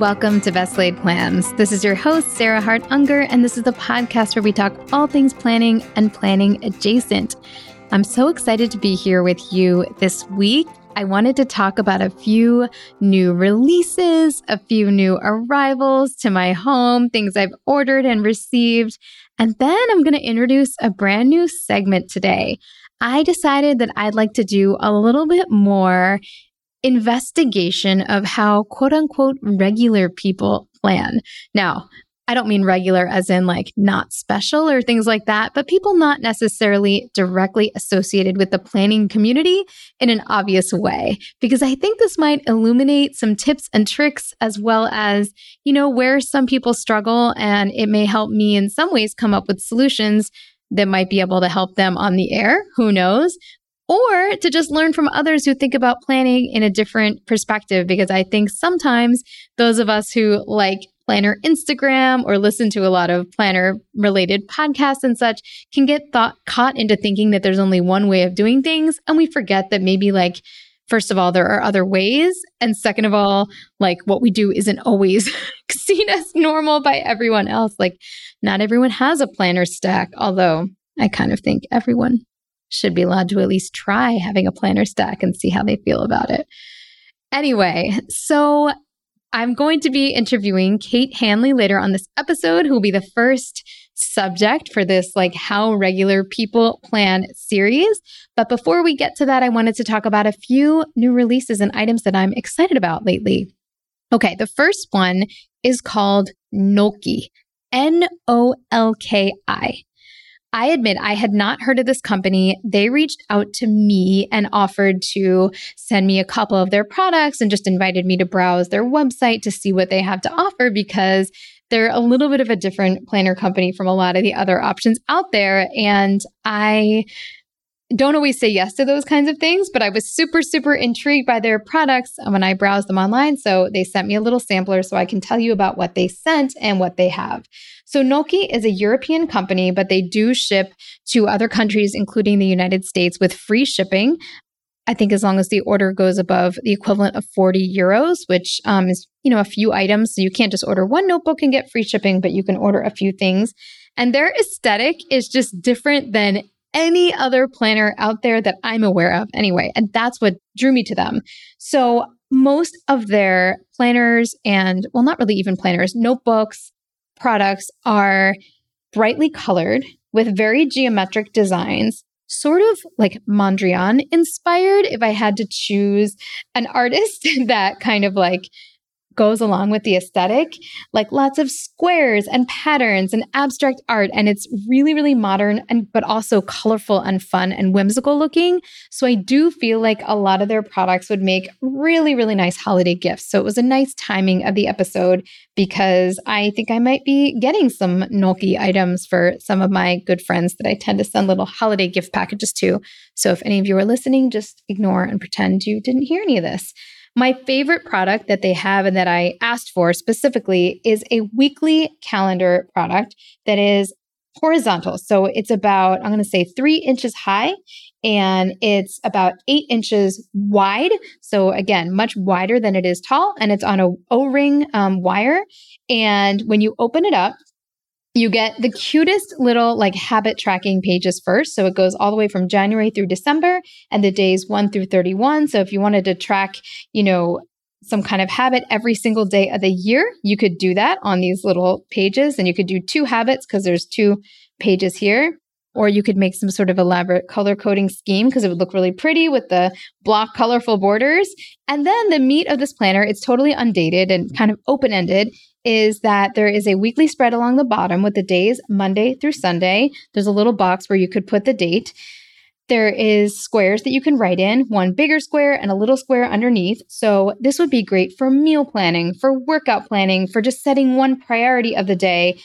Welcome to Best Laid Plans. This is your host, Sarah Hart Unger, and this is the podcast where we talk all things planning and planning adjacent. I'm so excited to be here with you this week. I wanted to talk about a few new releases, a few new arrivals to my home, things I've ordered and received. And then I'm going to introduce a brand new segment today. I decided that I'd like to do a little bit more investigation of how quote unquote regular people plan. Now, I don't mean regular as in like not special or things like that, but people not necessarily directly associated with the planning community in an obvious way, because I think this might illuminate some tips and tricks as well as, you know, where some people struggle, and it may help me in some ways come up with solutions that might be able to help them on the air, who knows, or to just learn from others who think about planning in a different perspective, because I think sometimes those of us who like planner Instagram or listen to a lot of planner related podcasts and such can get caught into thinking that there's only one way of doing things. And we forget that maybe, like, first of all, there are other ways. And second of all, like, what we do isn't always seen as normal by everyone else. Like, not everyone has a planner stack, although I kind of think everyone should be allowed to at least try having a planner stack and see how they feel about it. Anyway, so I'm going to be interviewing Kate Hanley later on this episode, who will be the first subject for this, like, how regular people plan series. But before we get to that, I wanted to talk about a few new releases and items that I'm excited about lately. Okay, the first one is called Nolki, Nolki. I admit I had not heard of this company. They reached out to me and offered to send me a couple of their products and just invited me to browse their website to see what they have to offer, because they're a little bit of a different planner company from a lot of the other options out there. And I don't always say yes to those kinds of things, but I was super, super intrigued by their products when I browsed them online. So they sent me a little sampler so I can tell you about what they sent and what they have. So Nolki is a European company, but they do ship to other countries, including the United States, with free shipping. I think as long as the order goes above the equivalent of 40 euros, which is, you know, a few items. So you can't just order one notebook and get free shipping, but you can order a few things. And their aesthetic is just different than any other planner out there that I'm aware of anyway. And that's what drew me to them. So most of their planners and, well, not really even planners, notebooks, products are brightly colored with very geometric designs, sort of like Mondrian inspired, if I had to choose an artist that kind of like goes along with the aesthetic, like lots of squares and patterns and abstract art. And it's really, really modern, and but also colorful and fun and whimsical looking. So I do feel like a lot of their products would make really, really nice holiday gifts. So it was a nice timing of the episode, because I think I might be getting some Nolki items for some of my good friends that I tend to send little holiday gift packages to. So if any of you are listening, just ignore and pretend you didn't hear any of this. My favorite product that they have and that I asked for specifically is a weekly calendar product that is horizontal. So it's about, I'm going to say, 3 inches high, and it's about 8 inches wide. So again, much wider than it is tall, and it's on a O-ring wire. And when you open it up, you get the cutest little like habit tracking pages first. So it goes all the way from January through December, and the days 1 through 31. So if you wanted to track, you know, some kind of habit every single day of the year, you could do that on these little pages, and you could do 2 habits because there's 2 pages here. Or you could make some sort of elaborate color coding scheme, because it would look really pretty with the block colorful borders. And then the meat of this planner, it's totally undated and kind of open-ended, is that there is a weekly spread along the bottom with the days Monday through Sunday. There's a little box where you could put the date. There is squares that you can write in, one bigger square and a little square underneath. So this would be great for meal planning, for workout planning, for just setting one priority of the day,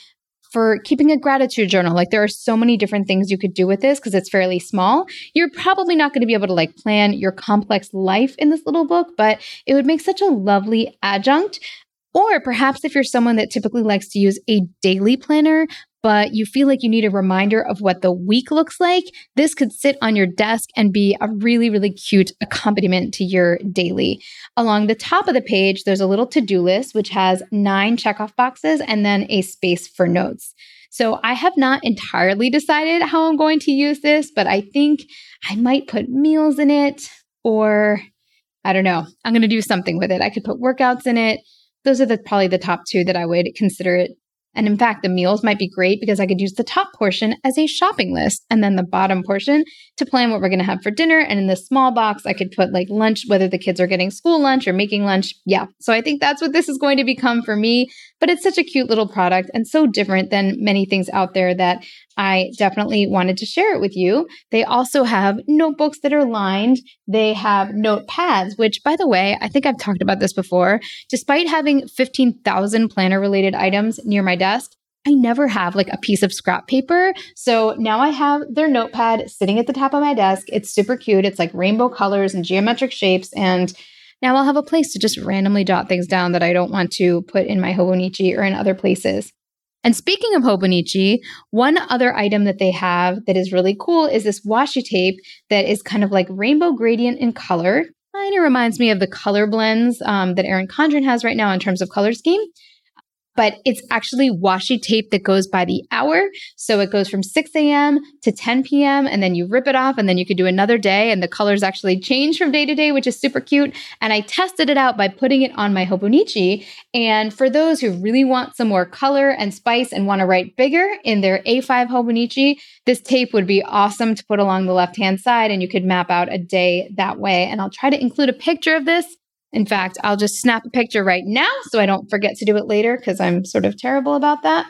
for keeping a gratitude journal. Like, there are so many different things you could do with this because it's fairly small. You're probably not going to be able to like plan your complex life in this little book, but it would make such a lovely adjunct. Or perhaps if you're someone that typically likes to use a daily planner, but you feel like you need a reminder of what the week looks like, this could sit on your desk and be a really, really cute accompaniment to your daily. Along the top of the page, there's a little to-do list, which has 9 checkoff boxes and then a space for notes. So I have not entirely decided how I'm going to use this, but I think I might put meals in it, or I don't know. I'm going to do something with it. I could put workouts in it. Those are probably the top 2 that I would consider it. And in fact, the meals might be great because I could use the top portion as a shopping list and then the bottom portion to plan what we're going to have for dinner. And in the small box, I could put like lunch, whether the kids are getting school lunch or making lunch. Yeah. So I think that's what this is going to become for me. But it's such a cute little product and so different than many things out there that I definitely wanted to share it with you. They also have notebooks that are lined. They have notepads, which, by the way, I think I've talked about this before. Despite having 15,000 planner-related items near my desk, I never have like a piece of scrap paper. So now I have their notepad sitting at the top of my desk. It's super cute. It's like rainbow colors and geometric shapes, and now I'll have a place to just randomly jot things down that I don't want to put in my Hobonichi or in other places. And speaking of Hobonichi, one other item that they have that is really cool is this washi tape that is kind of like rainbow gradient in color. Kind of reminds me of the color blends that Erin Condren has right now in terms of color scheme. But it's actually washi tape that goes by the hour. So it goes from 6 a.m. to 10 p.m. and then you rip it off and then you could do another day and the colors actually change from day to day, which is super cute. And I tested it out by putting it on my Hobonichi. And for those who really want some more color and spice and want to write bigger in their A5 Hobonichi, this tape would be awesome to put along the left-hand side and you could map out a day that way. And I'll try to include a picture of this. In fact, I'll just snap a picture right now so I don't forget to do it later because I'm sort of terrible about that.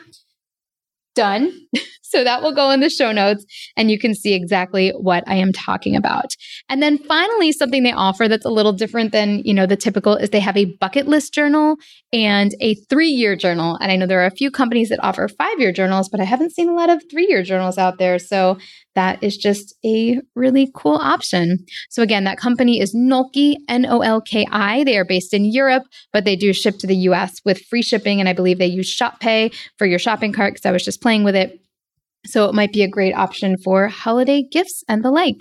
Done. So that will go in the show notes and you can see exactly what I am talking about. And then finally, something they offer that's a little different than, you know, the typical is they have a bucket list journal and a 3-year journal. And I know there are a few companies that offer 5-year journals, but I haven't seen a lot of 3-year journals out there. So that is just a really cool option. So again, that company is Nolki, N-O-L-K-I. They are based in Europe, but they do ship to the US with free shipping. And I believe they use Shop Pay for your shopping cart because I was just playing with it. So it might be a great option for holiday gifts and the like.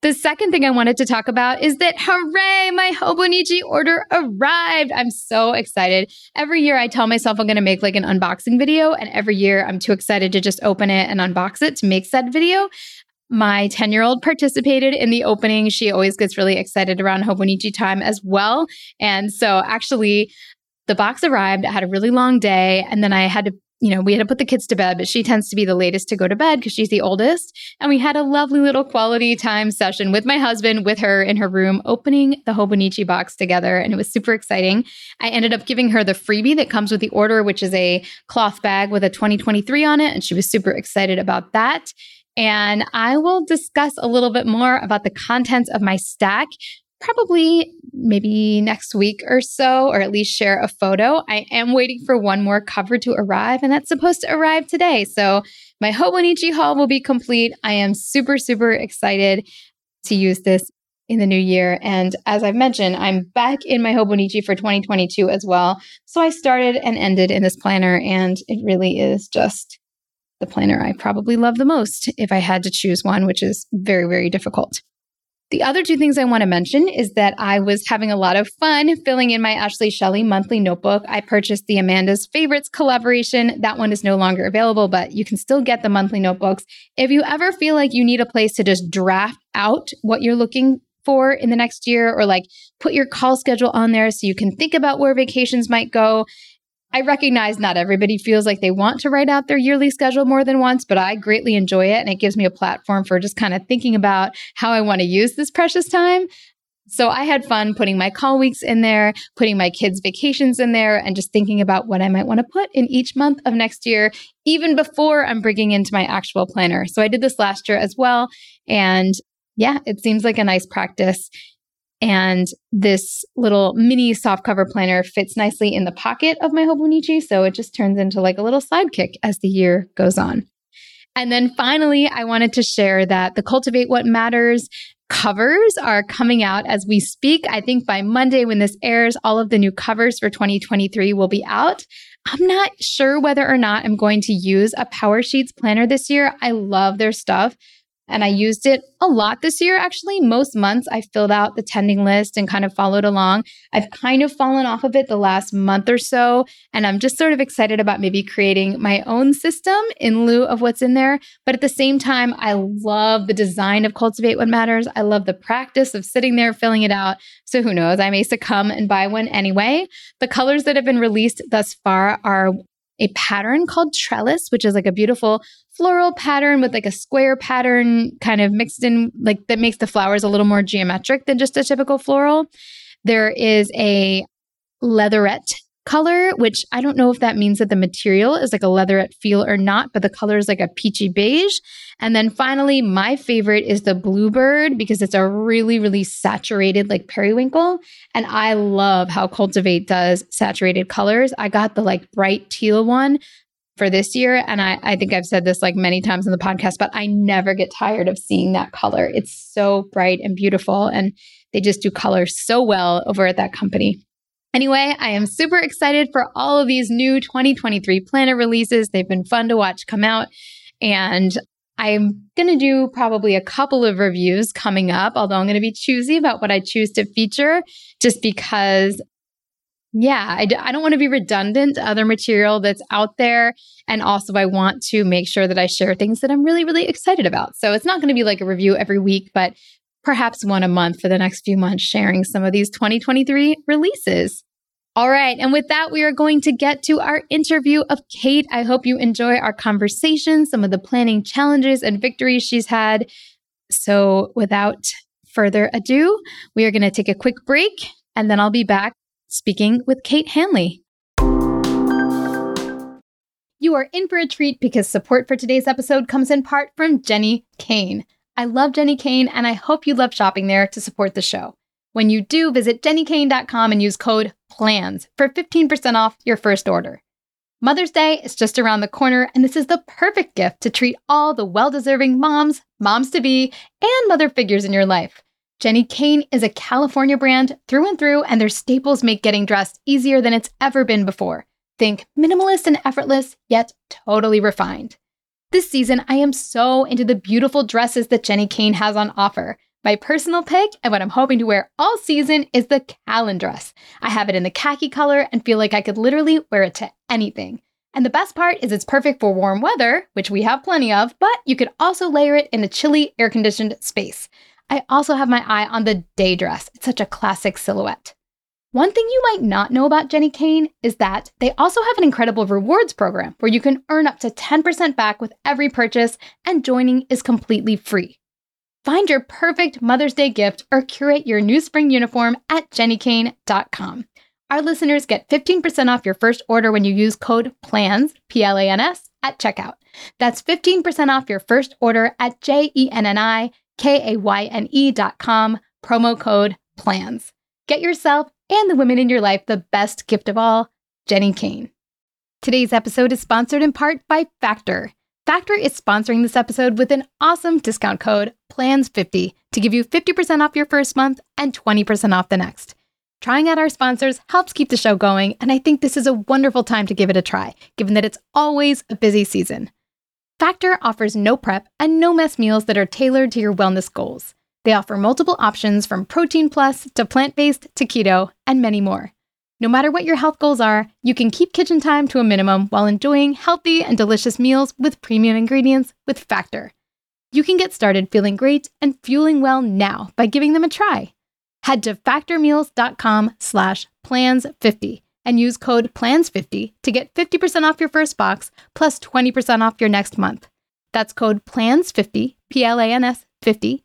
The second thing I wanted to talk about is that, hooray, my Hobonichi order arrived. I'm so excited. Every year I tell myself I'm going to make like an unboxing video, and every year I'm too excited to just open it and unbox it to make said video. My 10-year-old participated in the opening. She always gets really excited around Hobonichi time as well. And so actually the box arrived. I had a really long day, and then I had to we had to put the kids to bed, but she tends to be the latest to go to bed because she's the oldest. And we had a lovely little quality time session with my husband, with her in her room, opening the Hobonichi box together. And it was super exciting. I ended up giving her the freebie that comes with the order, which is a cloth bag with a 2023 on it. And she was super excited about that. And I will discuss a little bit more about the contents of my stack probably maybe next week or so, or at least share a photo. I am waiting for one more cover to arrive, and that's supposed to arrive today. So my Hobonichi haul will be complete. I am super, super excited to use this in the new year. And as I've mentioned, I'm back in my Hobonichi for 2022 as well. So I started and ended in this planner, and it really is just the planner I probably love the most if I had to choose one, which is very, very difficult. The other 2 things I want to mention is that I was having a lot of fun filling in my Ashley Shelley monthly notebook. I purchased the Amanda's Favorites collaboration. That one is no longer available, but you can still get the monthly notebooks. If you ever feel like you need a place to just draft out what you're looking for in the next year, or like put your call schedule on there so you can think about where vacations might go. I recognize not everybody feels like they want to write out their yearly schedule more than once, but I greatly enjoy it. And it gives me a platform for just kind of thinking about how I want to use this precious time. So I had fun putting my call weeks in there, putting my kids' vacations in there, and just thinking about what I might want to put in each month of next year, even before I'm bringing into my actual planner. So I did this last year as well. And yeah, it seems like a nice practice. And this little mini softcover planner fits nicely in the pocket of my Hobonichi. So it just turns into like a little sidekick as the year goes on. And then finally, I wanted to share that the Cultivate What Matters covers are coming out as we speak. I think by Monday when this airs, all of the new covers for 2023 will be out. I'm not sure whether or not I'm going to use a PowerSheets planner this year. I love their stuff. And I used it a lot this year, actually. Most months I filled out the tending list and kind of followed along. I've kind of fallen off of it the last month or so. And I'm just sort of excited about maybe creating my own system in lieu of what's in there. But at the same time, I love the design of Cultivate What Matters. I love the practice of sitting there, filling it out. So who knows? I may succumb and buy one anyway. The colors that have been released thus far are a pattern called Trellis, which is like a beautiful floral pattern with like a square pattern kind of mixed in, like that makes the flowers a little more geometric than just a typical floral. There is a leatherette color, which I don't know if that means that the material is like a leatherette feel or not, but the color is like a peachy beige. And then finally, my favorite is the bluebird because it's a really, really saturated like periwinkle. And I love how Cultivate does saturated colors. I got the like bright teal one for this year. And I think I've said this like many times in the podcast, but I never get tired of seeing that color. It's so bright and beautiful. And they just do color so well over at that company. Anyway, I am super excited for all of these new 2023 planner releases. They've been fun to watch come out. And I'm going to do probably a couple of reviews coming up, although I'm going to be choosy about what I choose to feature just because, yeah, I don't want to be redundant to other material that's out there. And also I want to make sure that I share things that I'm really, really excited about. So it's not going to be like a review every week, but perhaps one a month for the next few months, sharing some of these 2023 releases. All right. And with that, we are going to get to our interview of Kate. I hope you enjoy our conversation, some of the planning challenges and victories she's had. So without further ado, we are going to take a quick break and then I'll be back speaking with Kate Hanley. You are in for a treat because support for today's episode comes in part from Jenny Kane. I love Jenny Kane and I hope you love shopping there to support the show. When you do, visit jennykane.com and use code PLANS for 15% off your first order. Mother's Day is just around the corner, and this is the perfect gift to treat all the well-deserving moms, moms-to-be, and mother figures in your life. Jenny Kane is a California brand through and through, and their staples make getting dressed easier than it's ever been before. Think minimalist and effortless, yet totally refined. This season, I am so into the beautiful dresses that Jenny Kane has on offer. My personal pick, and what I'm hoping to wear all season, is the Calendar dress. I have it in the khaki color and feel like I could literally wear it to anything. And the best part is it's perfect for warm weather, which we have plenty of, but you could also layer it in a chilly, air-conditioned space. I also have my eye on the day dress. It's such a classic silhouette. One thing you might not know about Jenny Kane is that they also have an incredible rewards program where you can earn up to 10% back with every purchase, and joining is completely free. Find your perfect Mother's Day gift or curate your new spring uniform at jennykane.com. Our listeners get 15% off your first order when you use code PLANS, PLANS, at checkout. That's 15% off your first order at jennykane.com, promo code PLANS. Get yourself and the women in your life the best gift of all, Jenny Kane. Today's episode is sponsored in part by Factor. Factor is sponsoring this episode with an awesome discount code, PLANS50, to give you 50% off your first month and 20% off the next. Trying out our sponsors helps keep the show going, and I think this is a wonderful time to give it a try, given that it's always a busy season. Factor offers no prep and no mess meals that are tailored to your wellness goals. They offer multiple options from protein plus to plant-based to keto and many more. No matter what your health goals are, you can keep kitchen time to a minimum while enjoying healthy and delicious meals with premium ingredients with Factor. You can get started feeling great and fueling well now by giving them a try. Head to factormeals.com/plans50 and use code PLANS50 to get 50% off your first box plus 20% off your next month. That's code PLANS50, PLANS 50,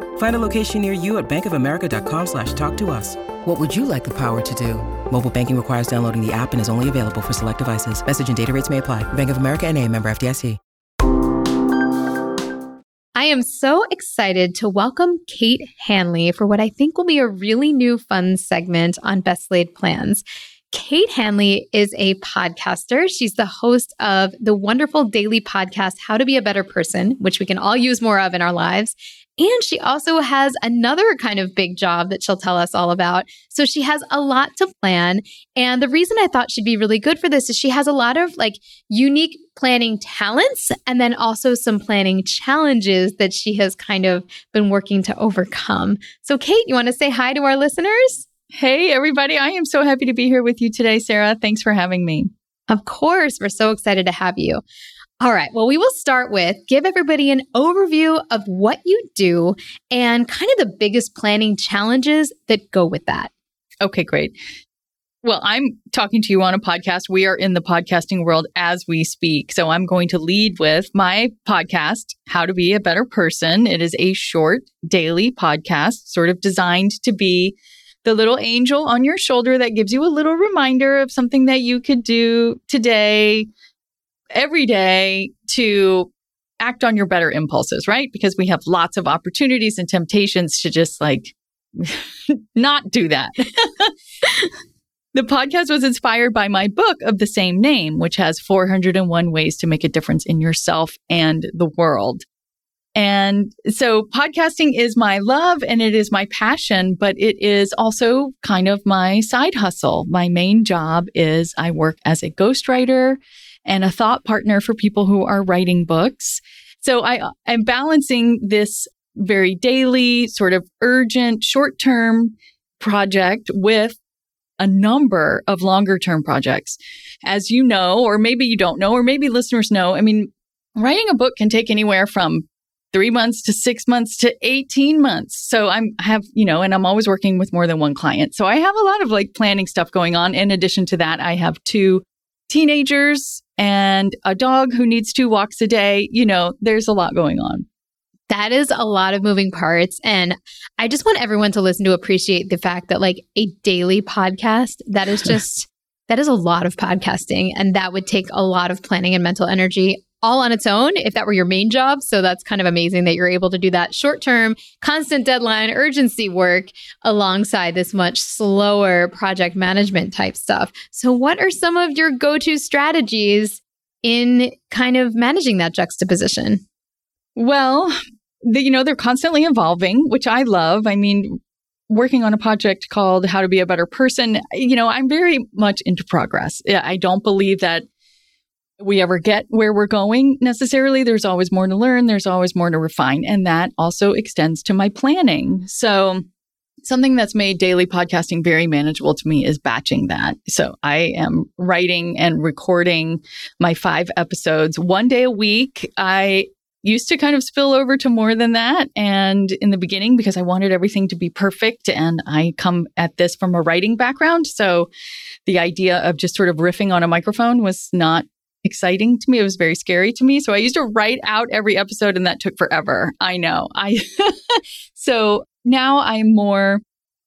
Find a location near you at bankofamerica.com/talktous. What would you like the power to do? Mobile banking requires downloading the app and is only available for select devices. Message and data rates may apply. Bank of America NA, member FDIC. I am so excited to welcome Kate Hanley for what I think will be a really new fun segment on Best Laid Plans. Kate Hanley is a podcaster. She's the host of the wonderful daily podcast, How to Be a Better Person, which we can all use more of in our lives. And she also has another kind of big job that she'll tell us all about. So she has a lot to plan. And the reason I thought she'd be really good for this is she has a lot of like unique planning talents and then also some planning challenges that she has kind of been working to overcome. So Kate, you want to say hi to our listeners? Hey, everybody. I am so happy to be here with you today, Sarah. Thanks for having me. Of course. We're so excited to have you. All right. Well, we will start with give everybody an overview of what you do and kind of the biggest planning challenges that go with that. Okay, great. Well, I'm talking to you on a podcast. We are in the podcasting world as we speak. So I'm going to lead with my podcast, How to Be a Better Person. It is a short daily podcast sort of designed to be the little angel on your shoulder that gives you a little reminder of something that you could do today, every day, to act on your better impulses, right? Because we have lots of opportunities and temptations to just like not do that. The podcast was inspired by my book of the same name, which has 401 ways to make a difference in yourself and the world. And so podcasting is my love and it is my passion, but it is also kind of my side hustle. My main job is I work as a ghostwriter and a thought partner for people who are writing books. So I'm balancing this very daily, sort of urgent, short-term project with a number of longer-term projects. As you know, or maybe you don't know, or maybe listeners know, I mean, writing a book can take anywhere from 3 months to 6 months to 18 months. So I'm always working with more than one client. So I have a lot of like planning stuff going on. In addition to that, I have 2 teenagers and a dog who needs 2 walks a day. You know, there's a lot going on. That is a lot of moving parts. And I just want everyone to listen to appreciate the fact that like a daily podcast, that is just, that is a lot of podcasting. And that would take a lot of planning and mental energy all on its own if that were your main job. So that's kind of amazing that you're able to do that short-term, constant deadline, urgency work alongside this much slower project management type stuff. So what are some of your go-to strategies in kind of managing that juxtaposition? Well, they're constantly evolving, which I love. I mean, working on a project called How to Be a Better Person, I'm very much into progress. I don't believe that we ever get where we're going necessarily. There's always more to learn. There's always more to refine. And that also extends to my planning. So something that's made daily podcasting very manageable to me is batching that. So I am writing and recording my 5 episodes 1 day a week. I used to kind of spill over to more than that. And in the beginning, because I wanted everything to be perfect, and I come at this from a writing background. So the idea of just sort of riffing on a microphone was not exciting to me. It was very scary to me. So I used to write out every episode and that took forever. I know. So now I'm more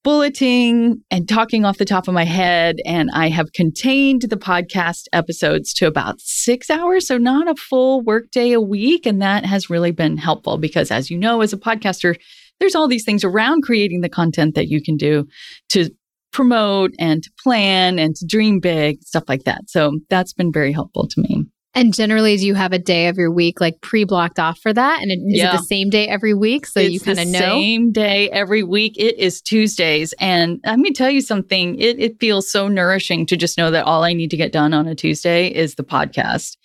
bulleting and talking off the top of my head. And I have contained the podcast episodes to about 6 hours. So not a full workday a week. And that has really been helpful because, as you know, as a podcaster, there's all these things around creating the content that you can do to promote and to plan and to dream big, stuff like that. So that's been very helpful to me. And generally, do you have a day of your week like pre-blocked off for that? And is it the same day every week? So it's you kind of know? Same day every week. It is Tuesdays. And let me tell you something, it feels so nourishing to just know that all I need to get done on a Tuesday is the podcast.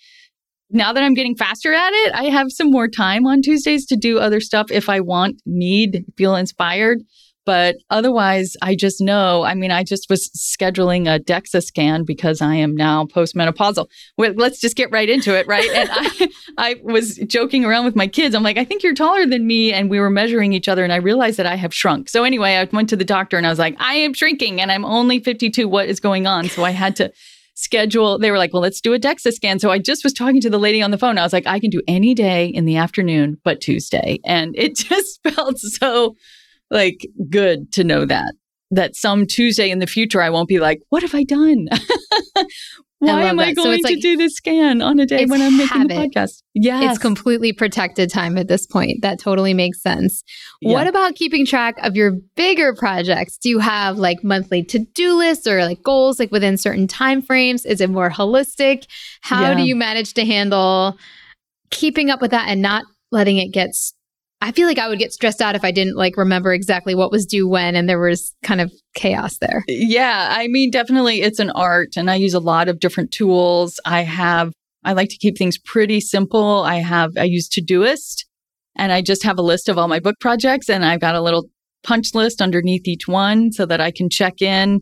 Now that I'm getting faster at it, I have some more time on Tuesdays to do other stuff if I want, need, feel inspired. But otherwise, I just was scheduling a DEXA scan because I am now postmenopausal. Well, let's just get right into it, right? And I was joking around with my kids. I'm like, I think you're taller than me. And we were measuring each other and I realized that I have shrunk. So anyway, I went to the doctor and I was like, I am shrinking and I'm only 52. What is going on? So I had to schedule. They were like, well, let's do a DEXA scan. So I just was talking to the lady on the phone. I was like, I can do any day in the afternoon but Tuesday. And it just felt so good to know that. that some Tuesday in the future, I won't be like, what have I done? Why am I going to do this scan on a day when I'm making the podcast? Yes. It's completely protected time at this point. That totally makes sense. Yeah. What about keeping track of your bigger projects? Do you have like monthly to-do lists or like goals like within certain timeframes? Is it more holistic? How do you manage to handle keeping up with that and not letting it get... I feel like I would get stressed out if I didn't like remember exactly what was due when and there was kind of chaos there. Yeah, I mean, definitely it's an art and I use a lot of different tools. I like to keep things pretty simple. I use Todoist and I just have a list of all my book projects and I've got a little punch list underneath each one so that I can check in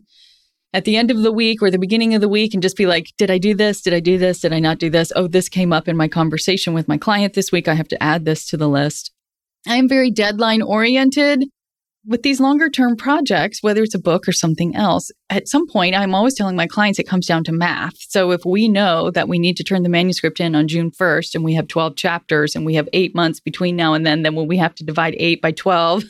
at the end of the week or the beginning of the week and just be like, did I do this? Did I do this? Did I not do this? Oh, this came up in my conversation with my client this week. I have to add this to the list. I'm very deadline oriented with these longer term projects, whether it's a book or something else. At some point, I'm always telling my clients it comes down to math. So if we know that we need to turn the manuscript in on June 1st and we have 12 chapters and we have 8 months between now and then when we have to divide 8 by 12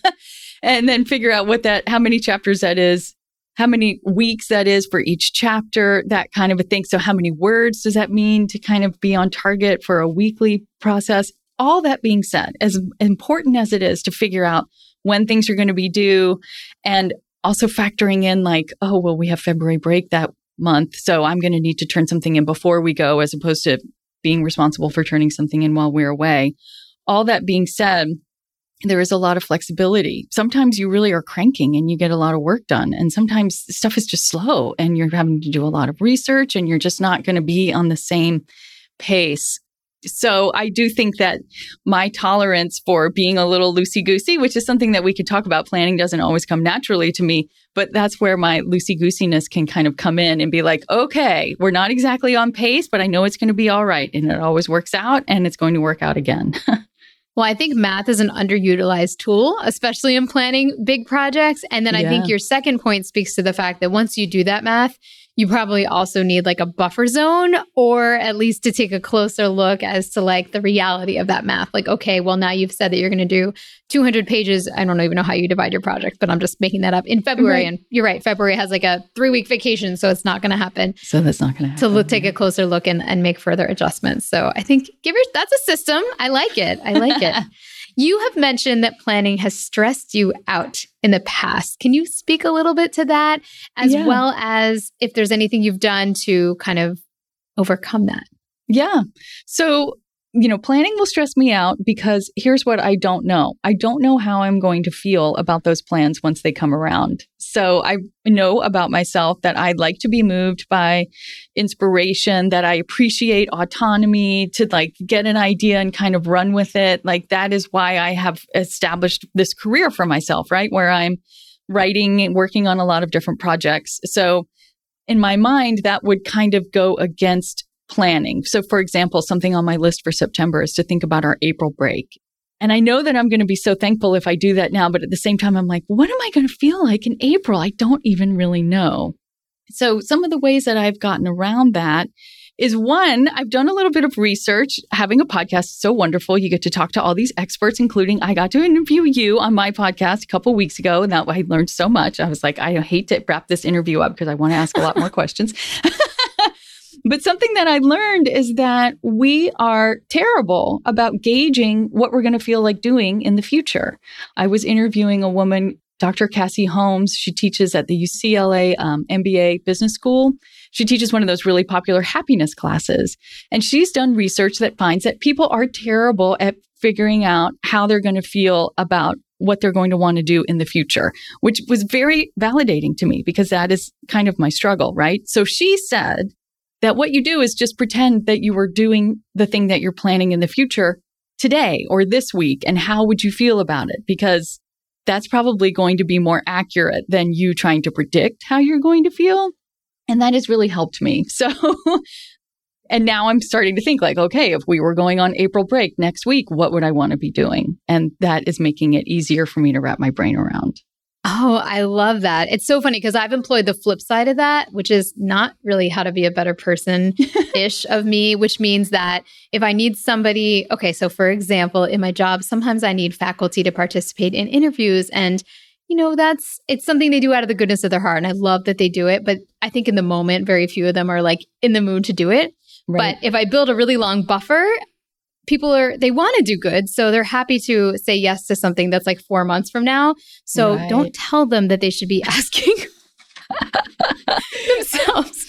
and then figure out how many chapters that is, how many weeks that is for each chapter, that kind of a thing. So how many words does that mean to kind of be on target for a weekly process? All that being said, as important as it is to figure out when things are going to be due and also factoring in like, oh, well, we have February break that month, so I'm going to need to turn something in before we go as opposed to being responsible for turning something in while we're away. All that being said, there is a lot of flexibility. Sometimes you really are cranking and you get a lot of work done. And sometimes stuff is just slow and you're having to do a lot of research and you're just not going to be on the same pace. So I do think that my tolerance for being a little loosey-goosey, which is something that we could talk about, planning doesn't always come naturally to me, but that's where my loosey-goosiness can kind of come in and be like, okay, we're not exactly on pace, but I know it's going to be all right. And it always works out and it's going to work out again. Well, I think math is an underutilized tool, especially in planning big projects. And then I think your second point speaks to the fact that once you do that math, you probably also need like a buffer zone or at least to take a closer look as to like the reality of that math. Like, okay, well, now you've said that you're going to do 200 pages. I don't even know how you divide your project, but I'm just making that up in February. Right. And you're right. February has like a 3-week vacation. So it's not going to happen. So that's not going to happen. So take a closer look and make further adjustments. So I think that's a system. I like it. I like it. You have mentioned that planning has stressed you out in the past. Can you speak a little bit to that as well as if there's anything you've done to kind of overcome that? Yeah. So, planning will stress me out because here's what I don't know. I don't know how I'm going to feel about those plans once they come around. So I know about myself that I like to be moved by inspiration, that I appreciate autonomy to like get an idea and kind of run with it. Like that is why I have established this career for myself, right? Where I'm writing and working on a lot of different projects. So in my mind, that would kind of go against planning. So for example, something on my list for September is to think about our April break. And I know that I'm going to be so thankful if I do that now. But at the same time, I'm like, what am I going to feel like in April? I don't even really know. So some of the ways that I've gotten around that is one, I've done a little bit of research. Having a podcast is so wonderful. You get to talk to all these experts, including I got to interview you on my podcast a couple of weeks ago. And that way I learned so much. I was like, I hate to wrap this interview up because I want to ask a lot more questions. But something that I learned is that we are terrible about gauging what we're going to feel like doing in the future. I was interviewing a woman, Dr. Cassie Holmes. She teaches at the UCLA MBA Business School. She teaches one of those really popular happiness classes. And she's done research that finds that people are terrible at figuring out how they're going to feel about what they're going to want to do in the future, which was very validating to me because that is kind of my struggle, right? So she said that what you do is just pretend that you were doing the thing that you're planning in the future today or this week. And how would you feel about it? Because that's probably going to be more accurate than you trying to predict how you're going to feel. And that has really helped me. So, and now I'm starting to think like, okay, if we were going on April break next week, what would I want to be doing? And that is making it easier for me to wrap my brain around. Oh, I love that. It's so funny because I've employed the flip side of that, which is not really how to be a better person-ish of me, which means that if I need somebody, okay, so for example, in my job, sometimes I need faculty to participate in interviews and you know, it's something they do out of the goodness of their heart. And I love that they do it. But I think in the moment, very few of them are like in the mood to do it. Right. But if I build a really long buffer, people they want to do good. So they're happy to say yes to something that's like 4 months from now. So Don't tell them that they should be asking themselves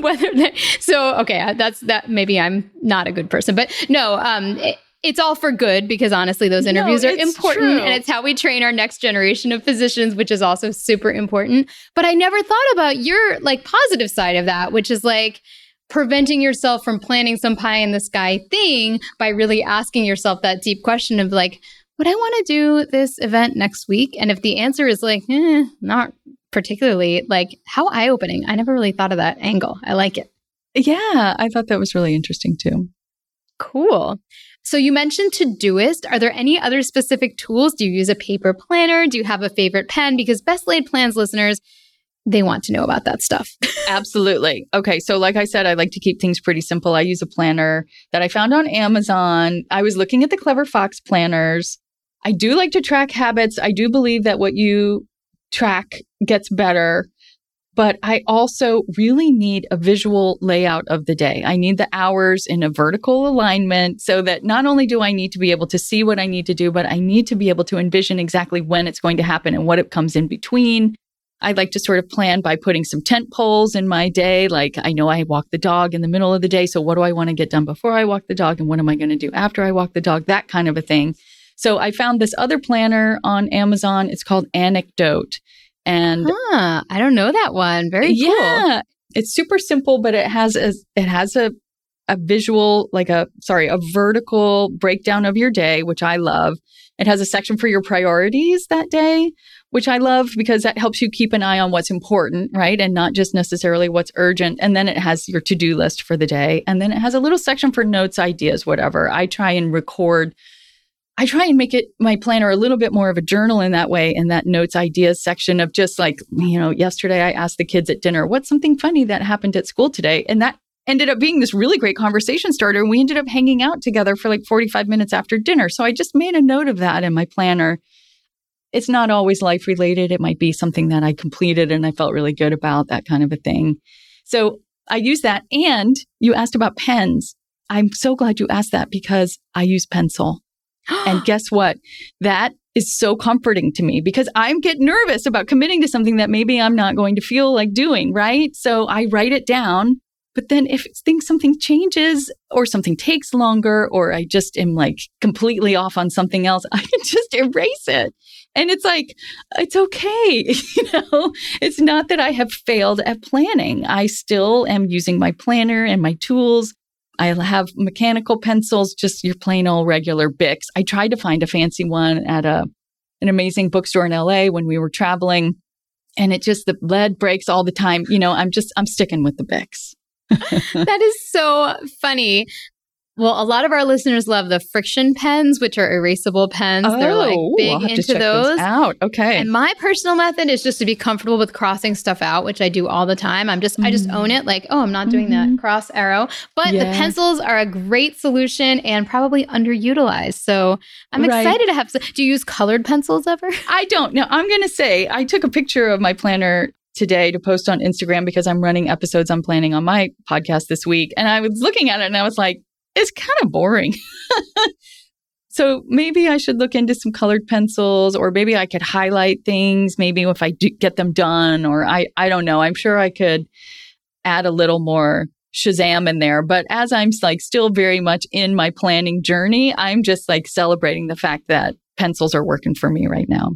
whether they... So, okay, maybe I'm not a good person, but no, it's all for good, because honestly, those interviews are important and it's how we train our next generation of physicians, which is also super important. But I never thought about your like positive side of that, which is like preventing yourself from planning some pie in the sky thing by really asking yourself that deep question of like, would I want to do this event next week? And if the answer is like, not particularly, like how eye-opening. I never really thought of that angle. I like it. Yeah, I thought that was really interesting too. Cool. So you mentioned Todoist. Are there any other specific tools? Do you use a paper planner? Do you have a favorite pen? Because Best Laid Plans listeners, they want to know about that stuff. Absolutely. Okay. So like I said, I like to keep things pretty simple. I use a planner that I found on Amazon. I was looking at the Clever Fox planners. I do like to track habits. I do believe that what you track gets better. But I also really need a visual layout of the day. I need the hours in a vertical alignment so that not only do I need to be able to see what I need to do, but I need to be able to envision exactly when it's going to happen and what it comes in between. I like to sort of plan by putting some tent poles in my day. Like, I know I walk the dog in the middle of the day. So what do I want to get done before I walk the dog? And what am I going to do after I walk the dog? That kind of a thing. So I found this other planner on Amazon. It's called Anecdote. And I don't know that one. Very cool. Yeah, it's super simple, but it has a visual, like a vertical breakdown of your day, which I love. It has a section for your priorities that day, which I love because that helps you keep an eye on what's important, right? And not just necessarily what's urgent. And then it has your to-do list for the day. And then it has a little section for notes, ideas, whatever. I try and make it my planner a little bit more of a journal in that way, in that notes ideas section of just like, you know, yesterday I asked the kids at dinner, what's something funny that happened at school today? And that ended up being this really great conversation starter. And we ended up hanging out together for like 45 minutes after dinner. So I just made a note of that in my planner. It's not always life related. It might be something that I completed and I felt really good about, that kind of a thing. So I use that. And you asked about pens. I'm so glad you asked that because I use pencil. And guess what? That is so comforting to me because I get nervous about committing to something that maybe I'm not going to feel like doing, right? So I write it down. But then if something changes or something takes longer or I just am like completely off on something else, I can just erase it. And it's like, it's okay. You know, it's not that I have failed at planning. I still am using my planner and my tools. I have mechanical pencils, just your plain old regular Bics. I tried to find a fancy one at an amazing bookstore in LA when we were traveling, and the lead breaks all the time. You know, I'm sticking with the Bics. That is so funny. Well, a lot of our listeners love the friction pens, which are erasable pens. Oh, they're like big into those out. Okay. And my personal method is just to be comfortable with crossing stuff out, which I do all the time. I just own it. Like, oh, I'm not doing that cross arrow. But the pencils are a great solution and probably underutilized. So I'm excited to have some. Do you use colored pencils ever? I don't. No, I'm going to say I took a picture of my planner today to post on Instagram because I'm running episodes on planning on my podcast this week. And I was looking at it and I was like, it's kind of boring. So maybe I should look into some colored pencils, or maybe I could highlight things. Maybe if I do get them done, or I don't know. I'm sure I could add a little more Shazam in there. But as I'm like still very much in my planning journey, I'm just like celebrating the fact that pencils are working for me right now.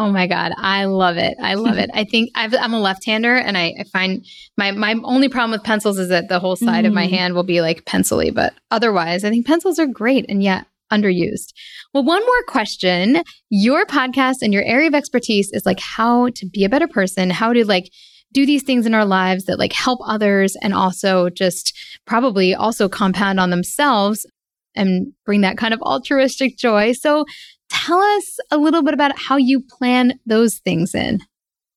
Oh my God. I love it. I love it. I think I'm a left-hander, and I find my only problem with pencils is that the whole side of my hand will be like pencil-y. But otherwise, I think pencils are great and yet underused. Well, one more question. Your podcast and your area of expertise is like how to be a better person, how to like do these things in our lives that like help others and also just probably also compound on themselves and bring that kind of altruistic joy. So tell us a little bit about how you plan those things in.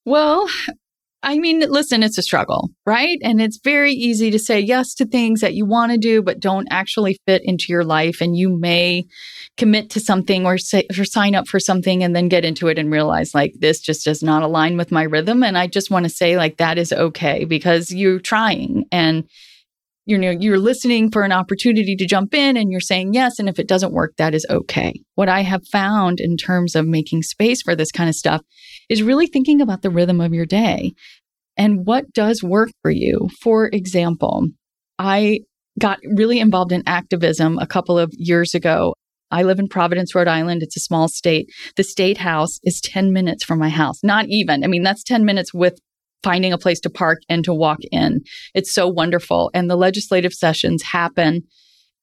Well, I mean, listen, it's a struggle, right? And it's very easy to say yes to things that you want to do, but don't actually fit into your life. And you may commit to something or sign up for something and then get into it and realize like, this just does not align with my rhythm. And I just want to say like, that is okay, because you're trying and you know, you're listening for an opportunity to jump in and you're saying yes. And if it doesn't work, that is okay. What I have found in terms of making space for this kind of stuff is really thinking about the rhythm of your day and what does work for you. For example, I got really involved in activism a couple of years ago. I live in Providence, Rhode Island. It's a small state. The state house is 10 minutes from my house. Not even. I mean, that's 10 minutes with finding a place to park and to walk in. It's so wonderful. And the legislative sessions happen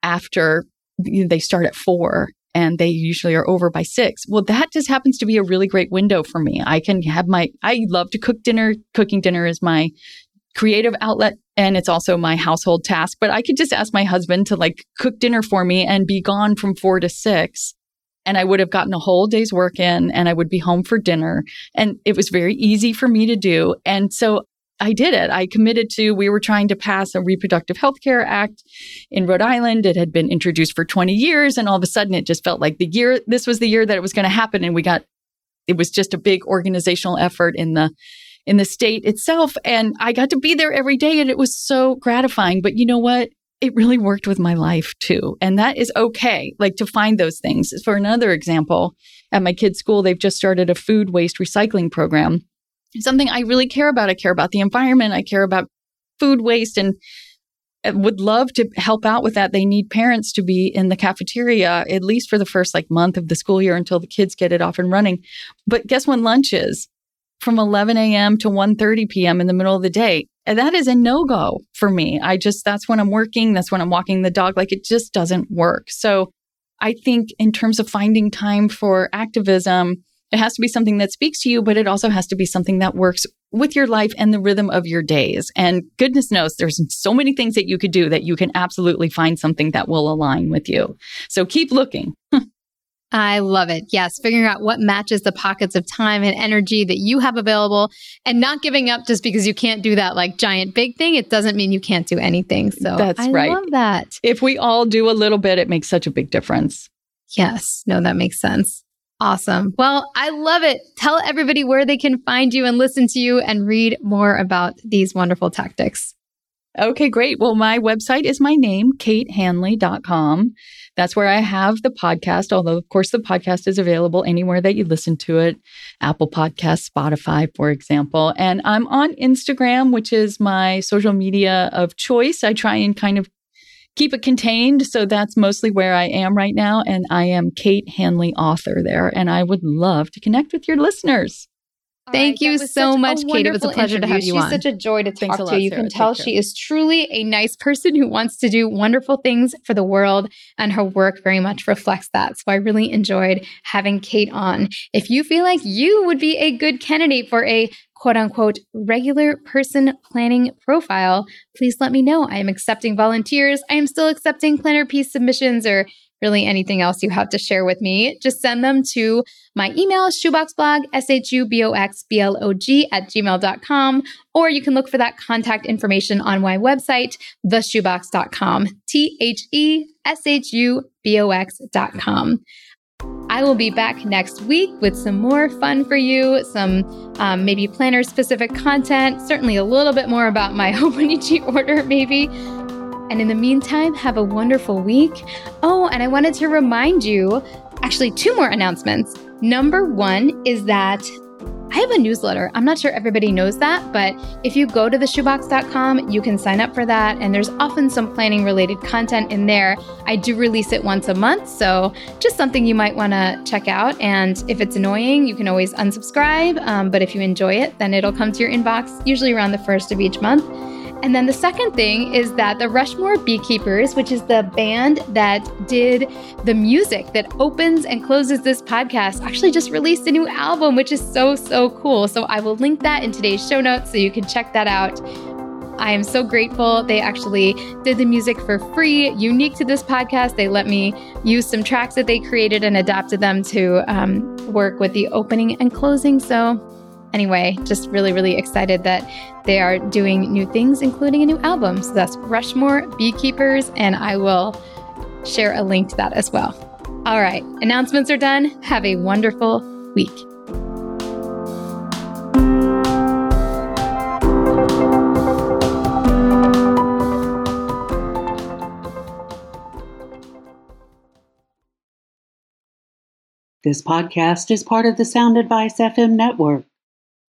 after, you know, they start at 4 and they usually are over by 6. Well, that just happens to be a really great window for me. I can have I love to cook dinner. Cooking dinner is my creative outlet. And it's also my household task, but I could just ask my husband to like cook dinner for me and be gone from 4 to 6. And I would have gotten a whole day's work in and I would be home for dinner. And it was very easy for me to do. And so I did it. I committed to, we were trying to pass a Reproductive Health Care Act in Rhode Island. It had been introduced for 20 years. And all of a sudden it just felt like the year, this was the year that it was going to happen. And it was just a big organizational effort in the state itself. And I got to be there every day and it was so gratifying. But you know what? It really worked with my life too. And that is okay, like to find those things. For another example, at my kids' school, they've just started a food waste recycling program. It's something I really care about. I care about the environment. I care about food waste and would love to help out with that. They need parents to be in the cafeteria, at least for the first like month of the school year until the kids get it off and running. But guess when lunch is? From 11 a.m. to 1:30 p.m. in the middle of the day. And that is a no-go for me. That's when I'm working. That's when I'm walking the dog. Like it just doesn't work. So I think in terms of finding time for activism, it has to be something that speaks to you, but it also has to be something that works with your life and the rhythm of your days. And goodness knows there's so many things that you could do that you can absolutely find something that will align with you. So keep looking. I love it. Yes. Figuring out what matches the pockets of time and energy that you have available and not giving up just because you can't do that like giant big thing. It doesn't mean you can't do anything. So that's right. I love that. If we all do a little bit, it makes such a big difference. Yes. No, that makes sense. Awesome. Well, I love it. Tell everybody where they can find you and listen to you and read more about these wonderful tactics. Okay, great. Well, my website is my name, katehanley.com. That's where I have the podcast, although, of course, the podcast is available anywhere that you listen to it, Apple Podcasts, Spotify, for example. And I'm on Instagram, which is my social media of choice. I try and kind of keep it contained. So that's mostly where I am right now. And I am Kate Hanley, author there. And I would love to connect with your listeners. Thank you so much, Kate. It was a pleasure to have you on. She's such a joy to talk to. You can tell she is truly a nice person who wants to do wonderful things for the world, and her work very much reflects that. So I really enjoyed having Kate on. If you feel like you would be a good candidate for a quote unquote regular person planning profile, please let me know. I am accepting volunteers. I am still accepting planner piece submissions or really anything else you have to share with me. Just send them to my email, shoeboxblog, shuboxblog@gmail.com, or you can look for that contact information on my website, theshubox.com, theshubox.com. I will be back next week with some more fun for you, some maybe planner-specific content, certainly a little bit more about my Hobonichi order maybe. And in the meantime, have a wonderful week. Oh, and I wanted to remind you, actually, 2 more announcements. Number 1 is that I have a newsletter. I'm not sure everybody knows that, but if you go to theshoebox.com, you can sign up for that. And there's often some planning related content in there. I do release it once a month. So just something you might want to check out. And if it's annoying, you can always unsubscribe. But if you enjoy it, then it'll come to your inbox, usually around the 1st of each month. And then the second thing is that the Rushmore Beekeepers, which is the band that did the music that opens and closes this podcast, actually just released a new album, which is so, so cool. So I will link that in today's show notes so you can check that out. I am so grateful. They actually did the music for free, unique to this podcast. They let me use some tracks that they created and adapted them to work with the opening and closing. So Anyway, just really, really excited that they are doing new things, including a new album. So that's Rushmore Beekeepers, and I will share a link to that as well. All right, announcements are done. Have a wonderful week. This podcast is part of the Sound Advice FM network.